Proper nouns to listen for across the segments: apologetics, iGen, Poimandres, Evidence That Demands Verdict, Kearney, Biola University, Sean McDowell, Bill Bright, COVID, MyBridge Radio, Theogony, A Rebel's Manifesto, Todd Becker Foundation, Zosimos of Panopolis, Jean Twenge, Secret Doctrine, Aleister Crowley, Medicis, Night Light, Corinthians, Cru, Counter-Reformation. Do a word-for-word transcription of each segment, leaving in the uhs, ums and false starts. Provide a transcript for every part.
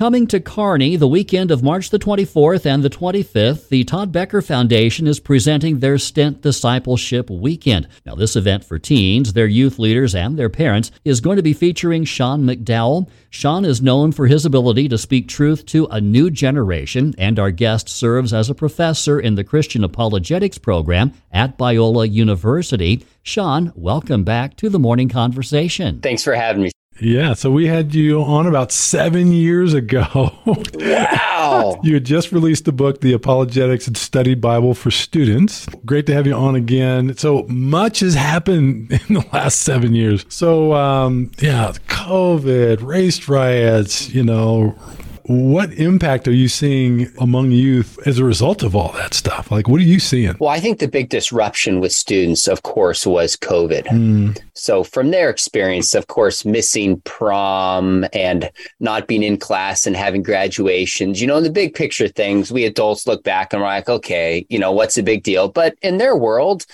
Coming to Kearney the weekend of March the twenty-fourth and the twenty-fifth, the Todd Becker Foundation is presenting their Stint Discipleship Weekend. Now, this event for teens, their youth leaders, and their parents is going to be featuring Sean McDowell. Sean is known for his ability to speak truth to a new generation, and our guest serves as a professor in the Christian Apologetics program at Biola University. Sean, welcome back to The Morning Conversation. Thanks for having me. Yeah, so we had you on about seven years ago. Wow! You had just released the book, The Apologetics and Studied Bible for Students. Great to have you on again. So much has happened in the last seven years. So, um, yeah, COVID, race riots, you know. What impact are you seeing among youth as a result of all that stuff? Like, what are you seeing? Well, I think the big disruption with students, of course, was COVID. Mm. So from their experience, of course, missing prom and not being in class and having graduations, you know, in the big picture things, we adults look back and we're like, okay, you know, what's the big deal? But in their world,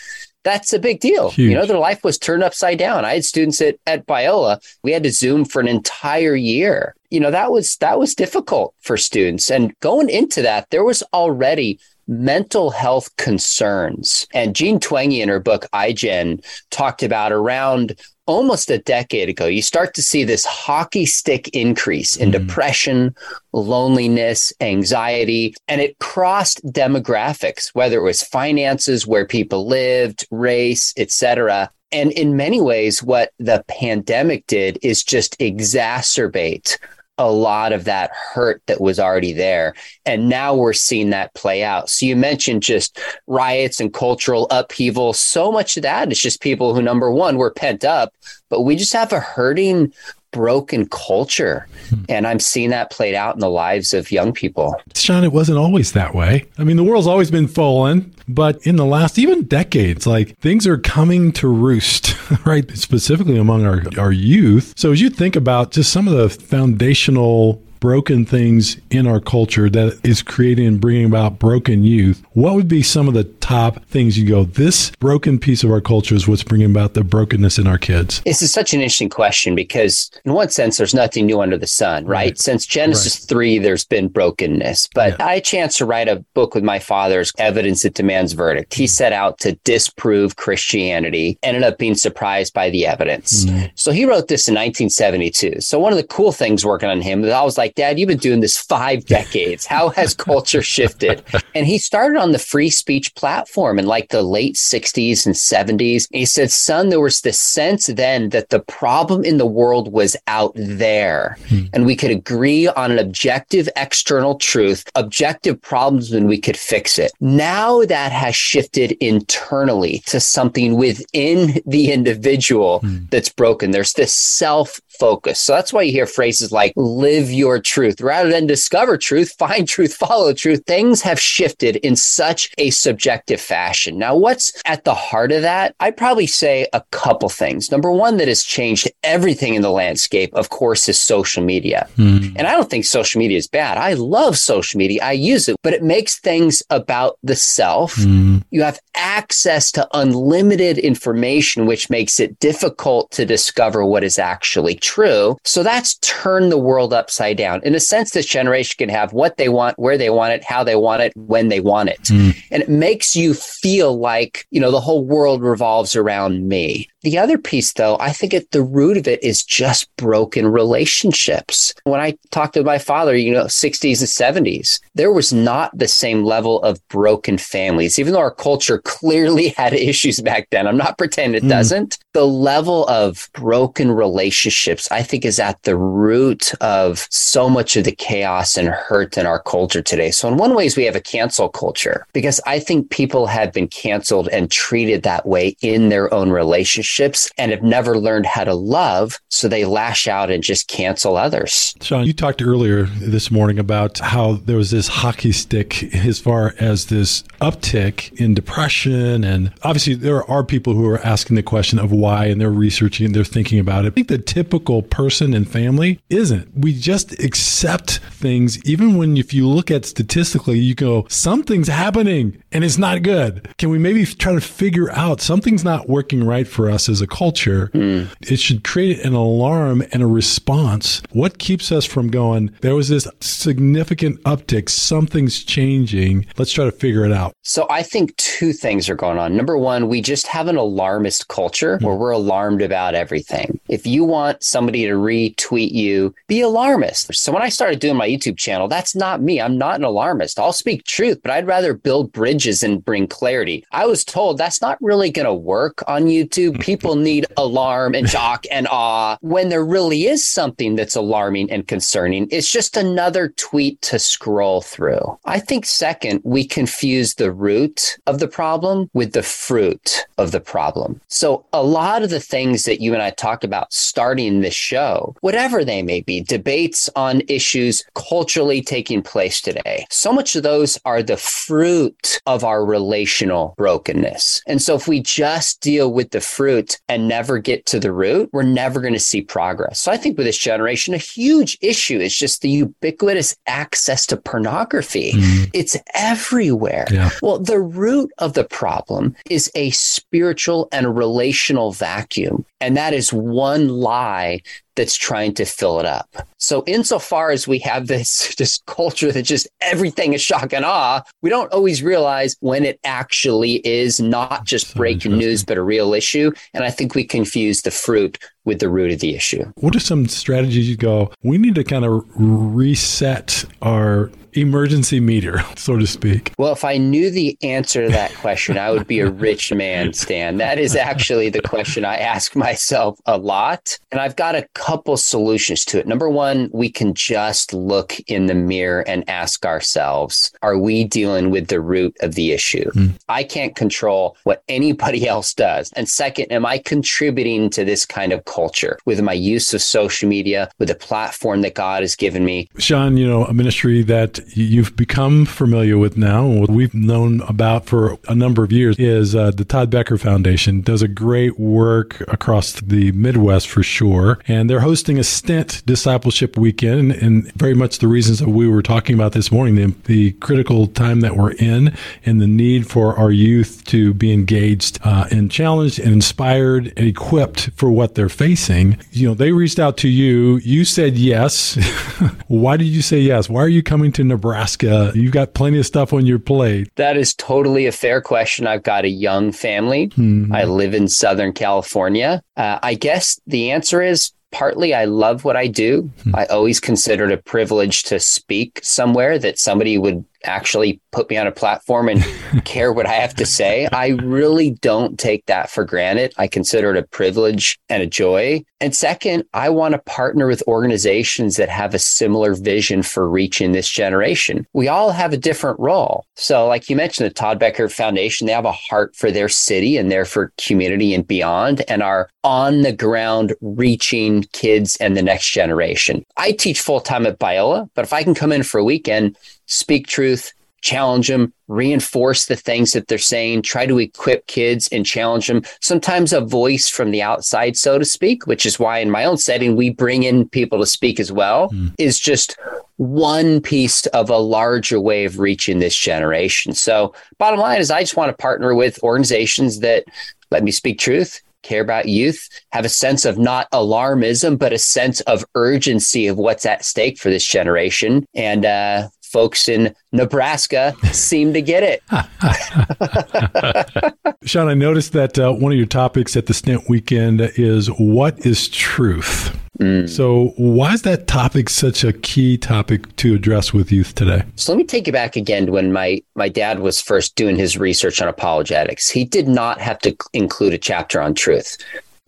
that's a big deal. Huge. You know, their life was turned upside down. I had students at, at Biola. We had to Zoom for an entire year. You know, that was that was difficult for students. And going into that, there was already mental health concerns. And Jean Twenge in her book, iGen, talked about around almost a decade ago, you start to see this hockey stick increase in mm-hmm. depression, loneliness, anxiety, and it crossed demographics, whether it was finances, where people lived, race, et cetera. And in many ways, what the pandemic did is just exacerbate a lot of that hurt that was already there. And now we're seeing that play out. So you mentioned just riots and cultural upheaval. So much of that is just people who, number one, were pent up, but we just have a hurting, broken culture. And I'm seeing that played out in the lives of young people. Sean, it wasn't always that way. I mean, the world's always been fallen, but in the last even decades, like things are coming to roost, right? Specifically among our, our youth. So as you think about just some of the foundational broken things in our culture that is creating and bringing about broken youth, what would be some of the top things you go, this broken piece of our culture is what's bringing about the brokenness in our kids? This is such an interesting question because in one sense, there's nothing new under the sun, right? right. Since Genesis right. three, there's been brokenness. But yeah. I had a chance to write a book with my father's Evidence That Demands Verdict. He mm. set out to disprove Christianity, ended up being surprised by the evidence. Mm. So he wrote this in nineteen seventy-two. So one of the cool things working on him that I was like, Dad, you've been doing this five decades. How has culture shifted? And he started on the free speech platform in like the late sixties and seventies. And he said, son, there was this sense then that the problem in the world was out there. Hmm. And we could agree on an objective external truth, objective problems, and we could fix it. Now that has shifted internally to something within the individual hmm. that's broken. There's this self focus. So that's why you hear phrases like live your truth rather than discover truth, find truth, follow truth. Things have shifted in such a subjective fashion. Now, what's at the heart of that? I'd probably say a couple things. Number one, that has changed everything in the landscape, of course, is social media. Mm. And I don't think social media is bad. I love social media. I use it, but it makes things about the self. Mm. You have access to unlimited information, which makes it difficult to discover what is actually true. So that's turned the world upside down. In a sense, this generation can have what they want, where they want it, how they want it, when they want it. Mm. And it makes you feel like, you know, the whole world revolves around me. The other piece, though, I think at the root of it is just broken relationships. When I talked to my father, you know, sixties and seventies, there was not the same level of broken families, even though our culture clearly had issues back then. I'm not pretending it mm. doesn't. The level of broken relationships, I think, is at the root of so much of the chaos and hurt in our culture today. So in one way, we have a cancel culture because I think people have been canceled and treated that way in their own relationships and have never learned how to love. So they lash out and just cancel others. Sean, you talked earlier this morning about how there was this hockey stick as far as this uptick in depression. And obviously, there are people who are asking the question of why, and they're researching and they're thinking about it. I think the typical person and family isn't. We just accept things, even when if you look at statistically, you go, something's happening and it's not good. Can we maybe try to figure out something's not working right for us? us as a culture. Mm. It should create an alarm and a response. What keeps us from going, there was this significant uptick, something's changing, let's try to figure it out? So I think two things are going on. Number one, we just have an alarmist culture where we're alarmed about everything. If you want somebody to retweet you, be alarmist. So when I started doing my YouTube channel, that's not me. I'm not an alarmist. I'll speak truth, but I'd rather build bridges and bring clarity. I was told that's not really going to work on YouTube. People need alarm and shock and awe when there really is something that's alarming and concerning. It's just another tweet to scroll through. I think second, we confuse the root of the problem with the fruit of the problem. So a lot of the things that you and I talked about starting this show, whatever they may be, debates on issues culturally taking place today, so much of those are the fruit of our relational brokenness. And so if we just deal with the fruit and never get to the root, we're never going to see progress. So I think with this generation, a huge issue is just the ubiquitous access to pornography. Mm-hmm. It's everywhere. Yeah. Well, the root of the problem is a spiritual and relational vacuum. And that is one lie that's trying to fill it up. So insofar as we have this just culture that just everything is shock and awe, we don't always realize when it actually is not just so breaking news, but a real issue. And I think we confuse the fruit with the root of the issue. What are some strategies you go, we need to kind of reset our emergency meter, so to speak? Well, if I knew the answer to that question, I would be a rich man, Stan. That is actually the question I ask myself a lot. And I've got a couple solutions to it. Number one, we can just look in the mirror and ask ourselves, are we dealing with the root of the issue? Mm. I can't control what anybody else does. And second, am I contributing to this kind of culture with my use of social media, with the platform that God has given me? Sean, you know, a ministry that you've become familiar with now, what we've known about for a number of years, is uh, the Todd Becker Foundation. Does a great work across the Midwest for sure. And they're hosting a stint discipleship weekend, and very much the reasons that we were talking about this morning, the, the critical time that we're in and the need for our youth to be engaged uh, and challenged and inspired and equipped for what they're facing. You know, they reached out to you. You said yes. Why did you say yes? Why are you coming to Nebraska? You've got plenty of stuff on your plate. That is totally a fair question. I've got a young family. Mm-hmm. I live in Southern California. Uh, I guess the answer is, partly, I love what I do. I always considered a privilege to speak somewhere, that somebody would actually put me on a platform and care what I have to say. I really don't take that for granted. I consider it a privilege and a joy. And second, I want to partner with organizations that have a similar vision for reaching this generation. We all have a different role. So like you mentioned, the Todd Becker Foundation, they have a heart for their city and their for community and beyond, and are on the ground reaching kids and the next generation. I teach full-time at Biola, but if I can come in for a weekend, speak truth, challenge them, reinforce the things that they're saying, try to equip kids and challenge them. Sometimes a voice from the outside, so to speak, which is why in my own setting, we bring in people to speak as well, mm. is just one piece of a larger way of reaching this generation. So bottom line is I just want to partner with organizations that let me speak truth, care about youth, have a sense of not alarmism, but a sense of urgency of what's at stake for this generation. And, uh, folks in Nebraska seem to get it. Sean, I noticed that uh, one of your topics at the stint weekend is what is truth? Mm. So why is that topic such a key topic to address with youth today? So let me take you back again to when my, my dad was first doing his research on apologetics. He did not have to include a chapter on truth.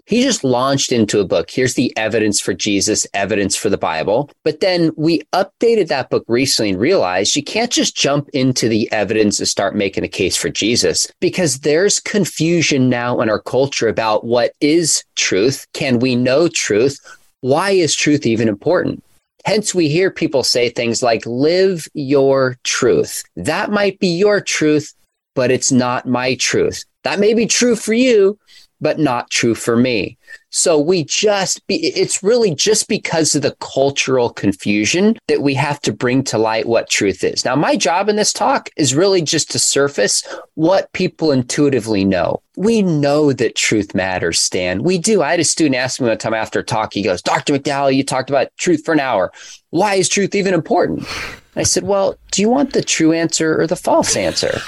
He just launched into a book. Here's the evidence for Jesus, evidence for the Bible. But then we updated that book recently and realized you can't just jump into the evidence and start making a case for Jesus, because there's confusion now in our culture about what is truth. Can we know truth? Why is truth even important? Hence, we hear people say things like, live your truth. That might be your truth, but it's not my truth. That may be true for you, but not true for me. So we just, be, it's really just because of the cultural confusion that we have to bring to light what truth is. Now, my job in this talk is really just to surface what people intuitively know. We know that truth matters, Stan. We do. I had a student ask me one time after a talk, he goes, Doctor McDowell, you talked about truth for an hour. Why is truth even important? I said, well, do you want the true answer or the false answer?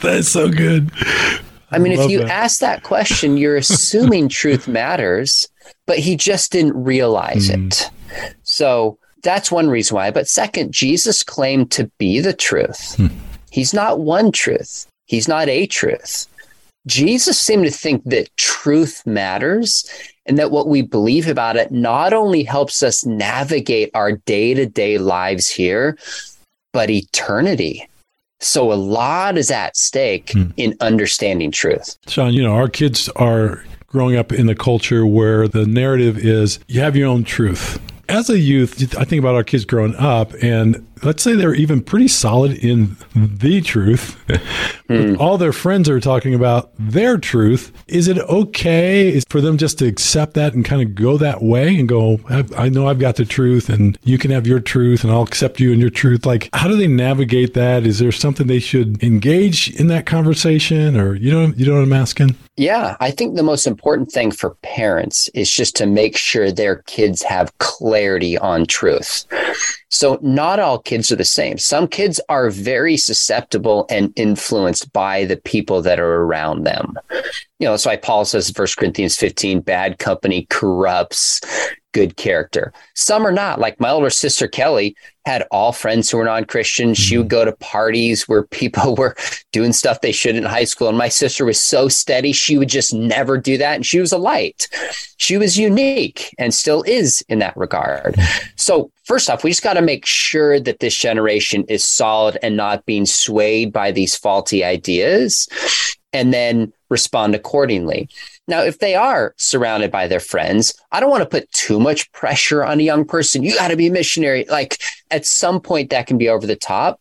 That's so good. I mean, I if you that. ask that question, you're assuming truth matters, but he just didn't realize mm. it. So that's one reason why. But second, Jesus claimed to be the truth. Mm. He's not one truth. He's not a truth. Jesus seemed to think that truth matters and that what we believe about it not only helps us navigate our day-to-day lives here, but eternity. So a lot is at stake hmm. in understanding truth. Sean, you know, our kids are growing up in a culture where the narrative is you have your own truth. As a youth, I think about our kids growing up, and let's say they're even pretty solid in the truth. Hmm. All their friends are talking about their truth. Is it okay for them just to accept that and kind of go that way and go, I, I know I've got the truth and you can have your truth and I'll accept you and your truth? Like, how do they navigate that? Is there something they should engage in that conversation, or, you know, you know what I'm asking? Yeah, I think the most important thing for parents is just to make sure their kids have clarity on truth. So not all kids are the same. Some kids are very susceptible and influenced by the people that are around them. You know, that's why Paul says in First Corinthians fifteen, bad company corrupts good character. Some are not. Like my older sister, Kelly, had all friends who were non-Christian. She would go to parties where people were doing stuff they shouldn't in high school. And my sister was so steady. She would just never do that. And she was a light. She was unique and still is in that regard. So first off, we just got to make sure that this generation is solid and not being swayed by these faulty ideas, and then respond accordingly. Now, if they are surrounded by their friends, I don't want to put too much pressure on a young person. You got to be a missionary. Like, at some point that can be over the top.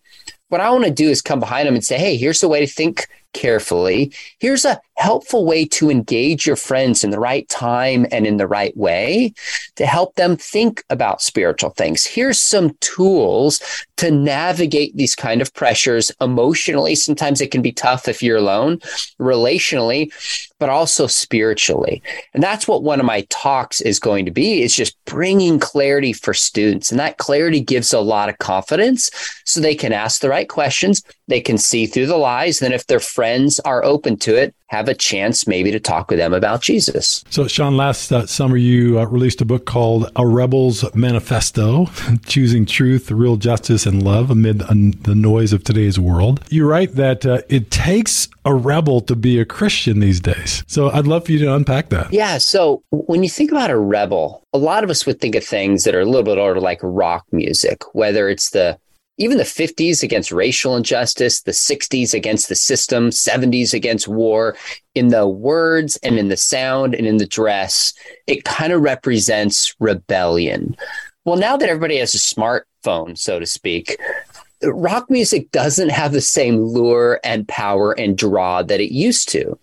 What I want to do is come behind them and say, hey, here's the way to think carefully. Here's a helpful way to engage your friends in the right time and in the right way to help them think about spiritual things. Here's some tools to navigate these kind of pressures emotionally. Sometimes it can be tough if you're alone, relationally, but also spiritually. And that's what one of my talks is going to be, is just bringing clarity for students. And that clarity gives a lot of confidence so they can ask the right questions. They can see through the lies. And if their friends are open to it, have a chance maybe to talk with them about Jesus. So, Sean, last uh, summer you uh, released a book called A Rebel's Manifesto, Choosing Truth, Real Justice, and Love Amid the Noise of Today's World. You write that uh, it takes a rebel to be a Christian these days. So I'd love for you to unpack that. Yeah. So when you think about a rebel, a lot of us would think of things that are a little bit older, like rock music, whether it's the Even the fifties against racial injustice, the sixties against the system, seventies against war. In the words and in the sound and in the dress, it kind of represents rebellion. Well, now that everybody has a smartphone, so to speak, rock music doesn't have the same lure and power and draw that it used to.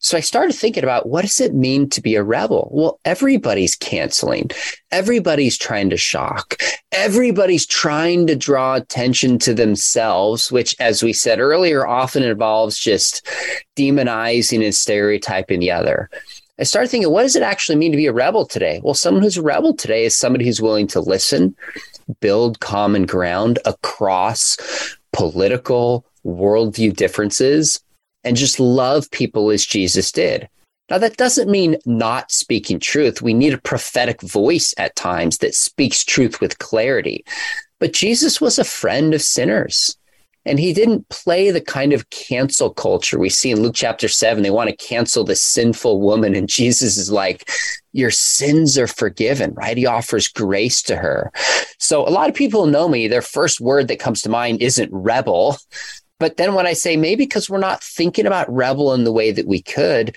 So I started thinking about, what does it mean to be a rebel? Well, everybody's canceling. Everybody's trying to shock. Everybody's trying to draw attention to themselves, which, as we said earlier, often involves just demonizing and stereotyping the other. I started thinking, what does it actually mean to be a rebel today? Well, someone who's a rebel today is somebody who's willing to listen, build common ground across political worldview differences, and just love people as Jesus did. Now, that doesn't mean not speaking truth. We need a prophetic voice at times that speaks truth with clarity. But Jesus was a friend of sinners. And he didn't play the kind of cancel culture we see in Luke chapter seven. They want to cancel the sinful woman. And Jesus is like, your sins are forgiven, right? He offers grace to her. So a lot of people know me. Their first word that comes to mind isn't rebel. But then when I say, maybe because we're not thinking about rebel in the way that we could,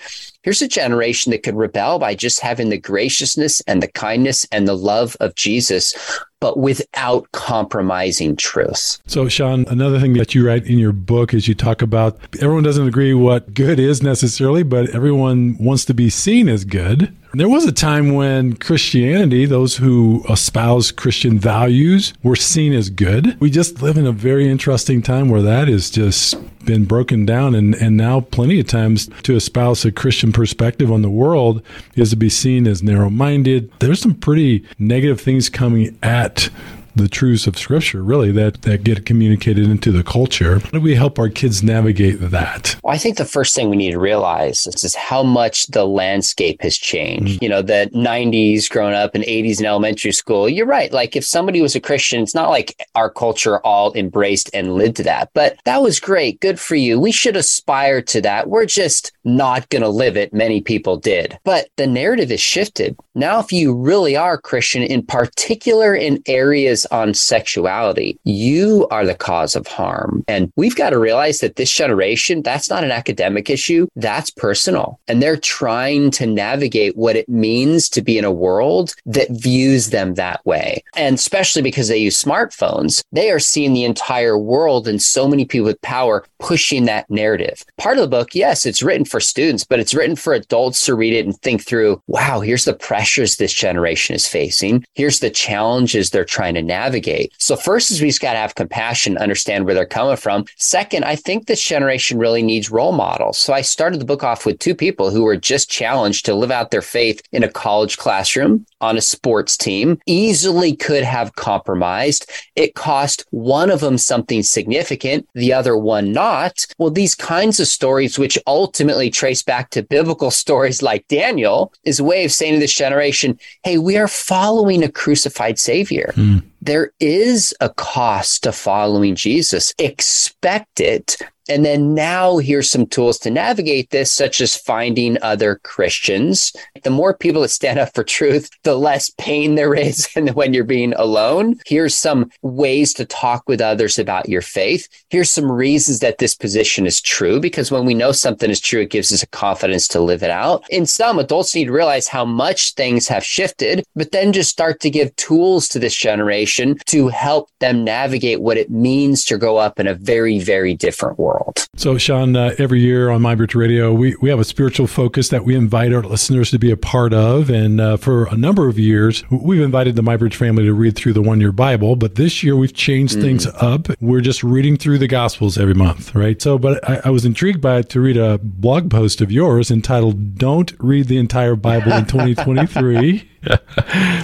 Here's a generation that could rebel by just having the graciousness and the kindness and the love of Jesus, but without compromising truth. So, Sean, another thing that you write in your book is you talk about everyone doesn't agree what good is necessarily, but everyone wants to be seen as good. There was a time when Christianity, those who espouse Christian values, were seen as good. We just live in a very interesting time where that has just been broken down. And, and now plenty of times to espouse a Christian perspective on the world is to be seen as narrow-minded. There's some pretty negative things coming at the truths of Scripture, really, that, that get communicated into the culture. How do we help our kids navigate that? Well, I think the first thing we need to realize is, is how much the landscape has changed. Mm-hmm. You know, the nineties growing up and eighties in elementary school, you're right. Like if somebody was a Christian, it's not like our culture all embraced and lived that, but that was great. Good for you. We should aspire to that. We're just not going to live it. Many people did, but the narrative has shifted. Now, if you really are Christian, in particular in areas on sexuality, you are the cause of harm. And we've got to realize that this generation, that's not an academic issue, that's personal. And they're trying to navigate what it means to be in a world that views them that way. And especially because they use smartphones, they are seeing the entire world and so many people with power pushing that narrative. Part of the book, yes, it's written for students, but it's written for adults to read it and think through, wow, here's the pressures this generation is facing. Here's the challenges they're trying to navigate. navigate. So first is we just got to have compassion, understand where they're coming from. Second, I think this generation really needs role models. So I started the book off with two people who were just challenged to live out their faith in a college classroom, on a sports team, easily could have compromised. It cost one of them something significant, the other one not. Well, these kinds of stories, which ultimately trace back to biblical stories like Daniel, is a way of saying to this generation, hey, we are following a crucified Savior. Mm. There is a cost to following Jesus. Expect it. And then now here's some tools to navigate this, such as finding other Christians. The more people that stand up for truth, the less pain there is and when you're being alone. Here's some ways to talk with others about your faith. Here's some reasons that this position is true, because when we know something is true, it gives us a confidence to live it out. In some, adults need to realize how much things have shifted, but then just start to give tools to this generation to help them navigate what it means to grow up in a very, very different world. So, Sean, uh, every year on MyBridge Radio, we, we have a spiritual focus that we invite our listeners to be a part of. And uh, for a number of years, we've invited the MyBridge family to read through the one-year Bible. But this year, we've changed mm. things up. We're just reading through the Gospels every month, right? So, but I, I was intrigued by it to read a blog post of yours entitled, Don't Read the Entire Bible in twenty twenty-three.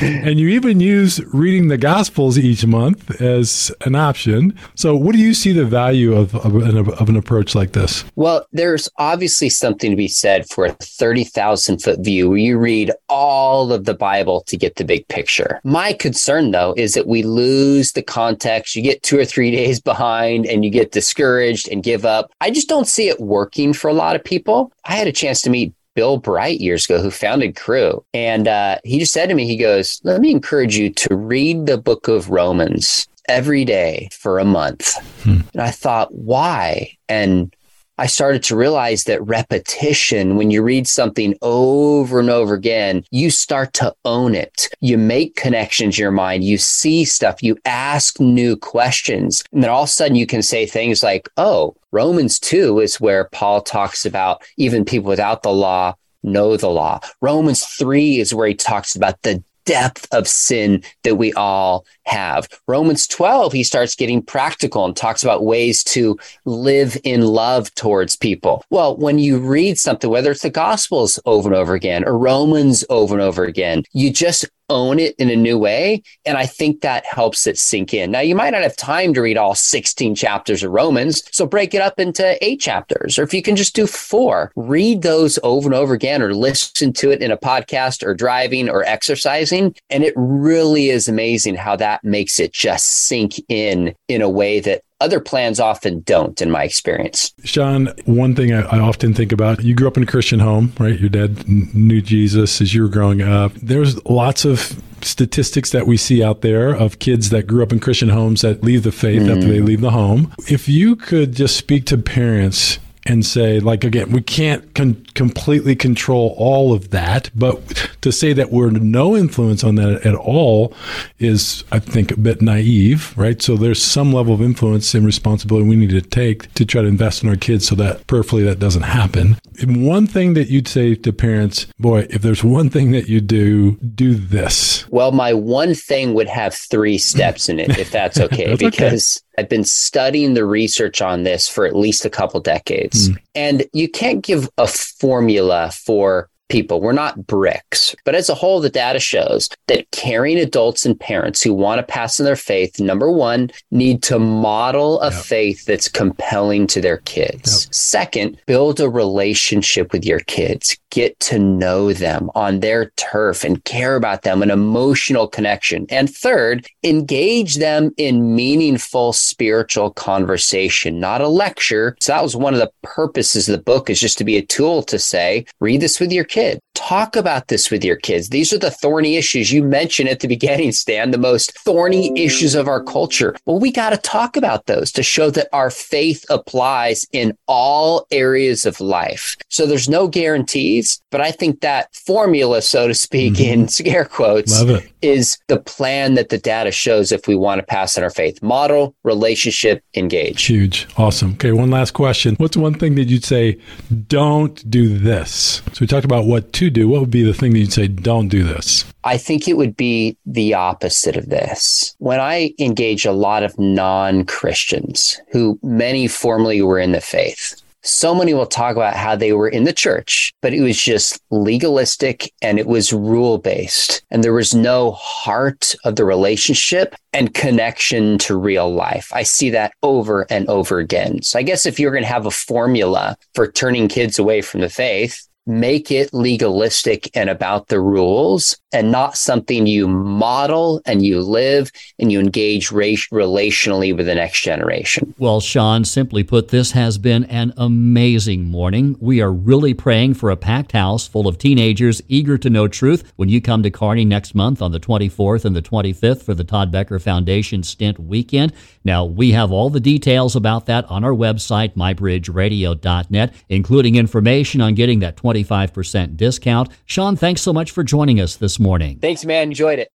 And you even use reading the Gospels each month as an option. So what do you see the value of, of, an, of an approach like this? Well, there's obviously something to be said for a thirty thousand foot view where you read all of the Bible to get the big picture. My concern, though, is that we lose the context. You get two or three days behind and you get discouraged and give up. I just don't see it working for a lot of people. I had a chance to meet Bill Bright years ago, who founded Cru. And uh, he just said to me, he goes, let me encourage you to read the book of Romans every day for a month. Hmm. And I thought, why? And I started to realize that repetition, when you read something over and over again, you start to own it. You make connections in your mind. You see stuff. You ask new questions. And then all of a sudden you can say things like, oh, Romans two is where Paul talks about even people without the law know the law. Romans three is where he talks about the depth of sin that we all have. Romans twelve, he starts getting practical and talks about ways to live in love towards people. Well, when you read something, whether it's the Gospels over and over again or Romans over and over again, you just own it in a new way. And I think that helps it sink in. Now, you might not have time to read all sixteen chapters of Romans, so break it up into eight chapters. Or if you can just do four, read those over and over again or listen to it in a podcast or driving or exercising. And it really is amazing how that makes it just sink in in a way that other plans often don't, in my experience. Sean, one thing I, I often think about, you grew up in a Christian home, right? Your dad knew Jesus as you were growing up. There's lots of statistics that we see out there of kids that grew up in Christian homes that leave the faith mm. after they leave the home. If you could just speak to parents and say, like, again, we can't con- completely control all of that, but to say that we're no influence on that at all is, I think, a bit naive, right? So there's some level of influence and responsibility we need to take to try to invest in our kids so that prayerfully that doesn't happen. And one thing that you'd say to parents, boy, if there's one thing that you do, do this. Well, my one thing would have three steps in it, if that's okay, that's because... Okay. I've been studying the research on this for at least a couple decades. Mm. And you can't give a formula for people. We're not bricks. But as a whole, the data shows that caring adults and parents who want to pass on their faith, number one, need to model a yep. faith that's compelling to their kids. Yep. Second, build a relationship with your kids. Get to know them on their turf and care about them, an emotional connection. And third, engage them in meaningful spiritual conversation, not a lecture. So that was one of the purposes of the book, is just to be a tool to say, read this with your kid. Talk about this with your kids. These are the thorny issues you mentioned at the beginning, Stan, the most thorny issues of our culture. Well, we got to talk about those to show that our faith applies in all areas of life. So there's no guarantees, but I think that formula, so to speak, mm-hmm. in scare quotes, is the plan that the data shows if we want to pass on our faith. Model, relationship, engage. Huge. Awesome. Okay, one last question. What's one thing that you'd say, don't do this? So we talked about what to do. What would be the thing that you'd say, don't do this? I think it would be the opposite of this. When I engage a lot of non-Christians, who many formerly were in the faith, so many will talk about how they were in the church, but it was just legalistic and it was rule-based. And there was no heart of the relationship and connection to real life. I see that over and over again. So I guess if you're going to have a formula for turning kids away from the faith, make it legalistic and about the rules and not something you model and you live and you engage race- relationally with the next generation. Well, Sean, simply put, this has been an amazing morning. We are really praying for a packed house full of teenagers eager to know truth when you come to Kearney next month on the twenty-fourth and the twenty-fifth for the Todd Becker Foundation Stint Weekend. Now, we have all the details about that on our website, my bridge radio dot net, including information on getting that twenty-five percent discount. Sean, thanks so much for joining us this morning. Thanks, man. Enjoyed it.